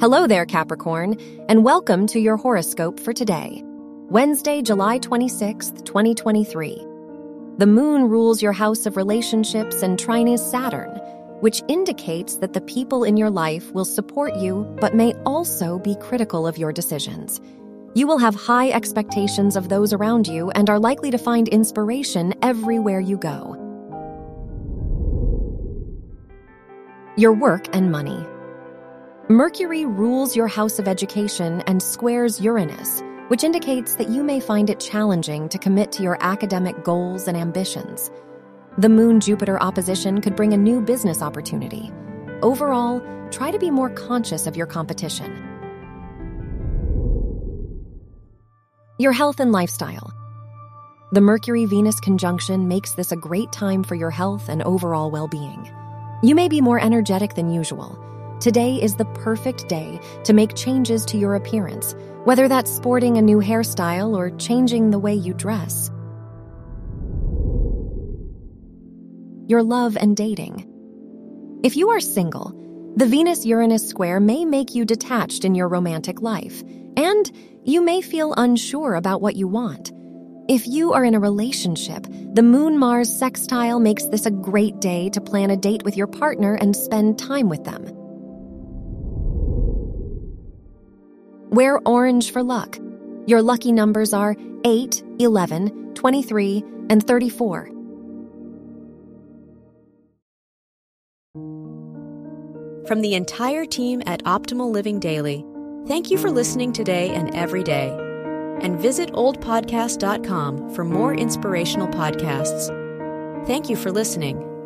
Hello there, Capricorn, and welcome to your horoscope for today, Wednesday, July 26th, 2023. The moon rules your house of relationships and trines Saturn, which indicates that the people in your life will support you but may also be critical of your decisions. You will have high expectations of those around you and are likely to find inspiration everywhere you go. Your work and money. Mercury rules your house of education and squares Uranus, which indicates that you may find it challenging to commit to your academic goals and ambitions. The Moon-Jupiter opposition could bring a new business opportunity. Overall, try to be more conscious of your competition. Your health and lifestyle. The Mercury-Venus conjunction makes this a great time for your health and overall well-being. You may be more energetic than usual. Today is the perfect day to make changes to your appearance, whether that's sporting a new hairstyle or changing the way you dress. Your love and dating. If you are single, the Venus-Uranus square may make you detached in your romantic life, and you may feel unsure about what you want. If you are in a relationship, the Moon-Mars sextile makes this a great day to plan a date with your partner and spend time with them. Wear orange for luck. Your lucky numbers are 8, 11, 23, and 34. From the entire team at Optimal Living Daily, thank you for listening today and every day. And visit oldpodcast.com for more inspirational podcasts. Thank you for listening.